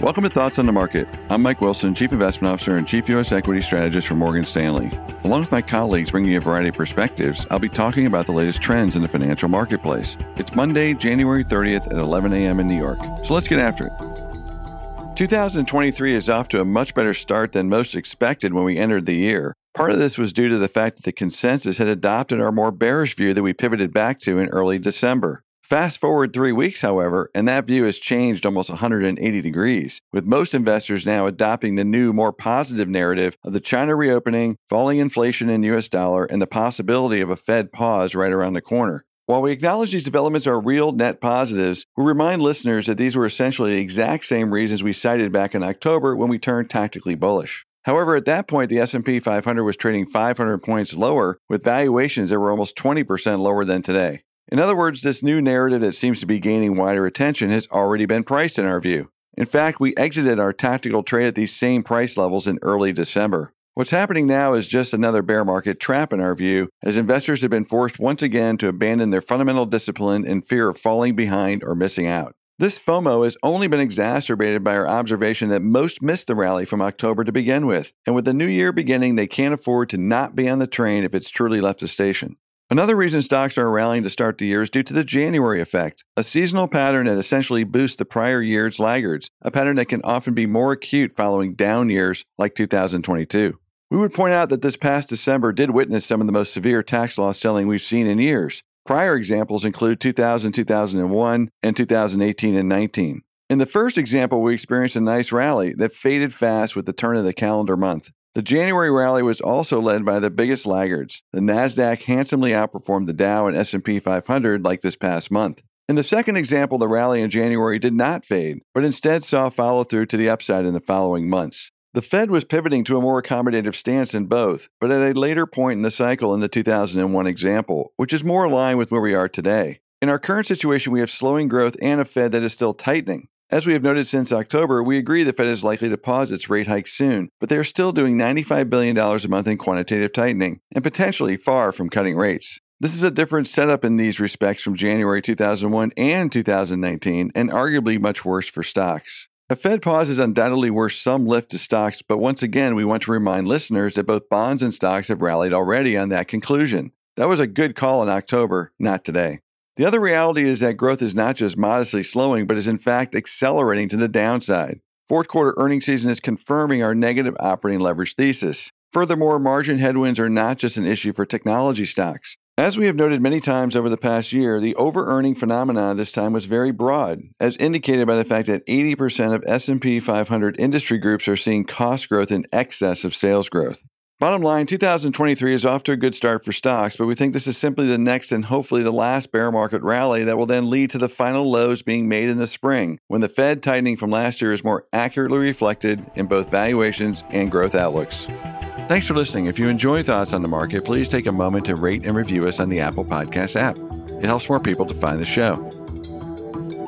Welcome to Thoughts on the Market. I'm Mike Wilson, Chief Investment Officer and Chief U.S. Equity Strategist for Morgan Stanley. Along with my colleagues bringing you a variety of perspectives, I'll be talking about the latest trends in the financial marketplace. It's Monday, January 30th at 11 a.m. in New York, so let's get after it. 2023 is off to a much better start than most expected when we entered the year. Part of this was due to the fact that the consensus had adopted our more bearish view that we pivoted back to in early December. Fast forward 3 weeks, however, and that view has changed almost 180 degrees, with most investors now adopting the new, more positive narrative of the China reopening, falling inflation in U.S. dollar, and the possibility of a Fed pause right around the corner. While we acknowledge these developments are real net positives, we remind listeners that these were essentially the exact same reasons we cited back in October when we turned tactically bullish. However, at that point, the S&P 500 was trading 500 points lower, with valuations that were almost 20% lower than today. In other words, this new narrative that seems to be gaining wider attention has already been priced in our view. In fact, we exited our tactical trade at these same price levels in early December. What's happening now is just another bear market trap in our view, as investors have been forced once again to abandon their fundamental discipline in fear of falling behind or missing out. This FOMO has only been exacerbated by our observation that most missed the rally from October to begin with, and with the new year beginning, they can't afford to not be on the train if it's truly left the station. Another reason stocks are rallying to start the year is due to the January effect, a seasonal pattern that essentially boosts the prior year's laggards, a pattern that can often be more acute following down years like 2022. We would point out that this past December did witness some of the most severe tax loss selling we've seen in years. Prior examples include 2000, 2001, and 2018 and 19. In the first example, we experienced a nice rally that faded fast with the turn of the calendar month. The January rally was also led by the biggest laggards. The NASDAQ handsomely outperformed the Dow and S&P 500 like this past month. In the second example, the rally in January did not fade, but instead saw follow-through to the upside in the following months. The Fed was pivoting to a more accommodative stance in both, but at a later point in the cycle in the 2001 example, which is more aligned with where we are today. In our current situation, we have slowing growth and a Fed that is still tightening. As we have noted since October, we agree the Fed is likely to pause its rate hike soon, but they are still doing $95 billion a month in quantitative tightening, and potentially far from cutting rates. This is a different setup in these respects from January 2001 and 2019, and arguably much worse for stocks. A Fed pause is undoubtedly worth some lift to stocks, but once again, we want to remind listeners that both bonds and stocks have rallied already on that conclusion. That was a good call in October, not today. The other reality is that growth is not just modestly slowing, but is in fact accelerating to the downside. Fourth quarter earnings season is confirming our negative operating leverage thesis. Furthermore, margin headwinds are not just an issue for technology stocks. As we have noted many times over the past year, the over-earning phenomenon this time was very broad, as indicated by the fact that 80% of S&P 500 industry groups are seeing cost growth in excess of sales growth. Bottom line, 2023 is off to a good start for stocks, but we think this is simply the next and hopefully the last bear market rally that will then lead to the final lows being made in the spring, when the Fed tightening from last year is more accurately reflected in both valuations and growth outlooks. Thanks for listening. If you enjoy Thoughts on the Market, please take a moment to rate and review us on the Apple Podcast app. It helps more people to find the show.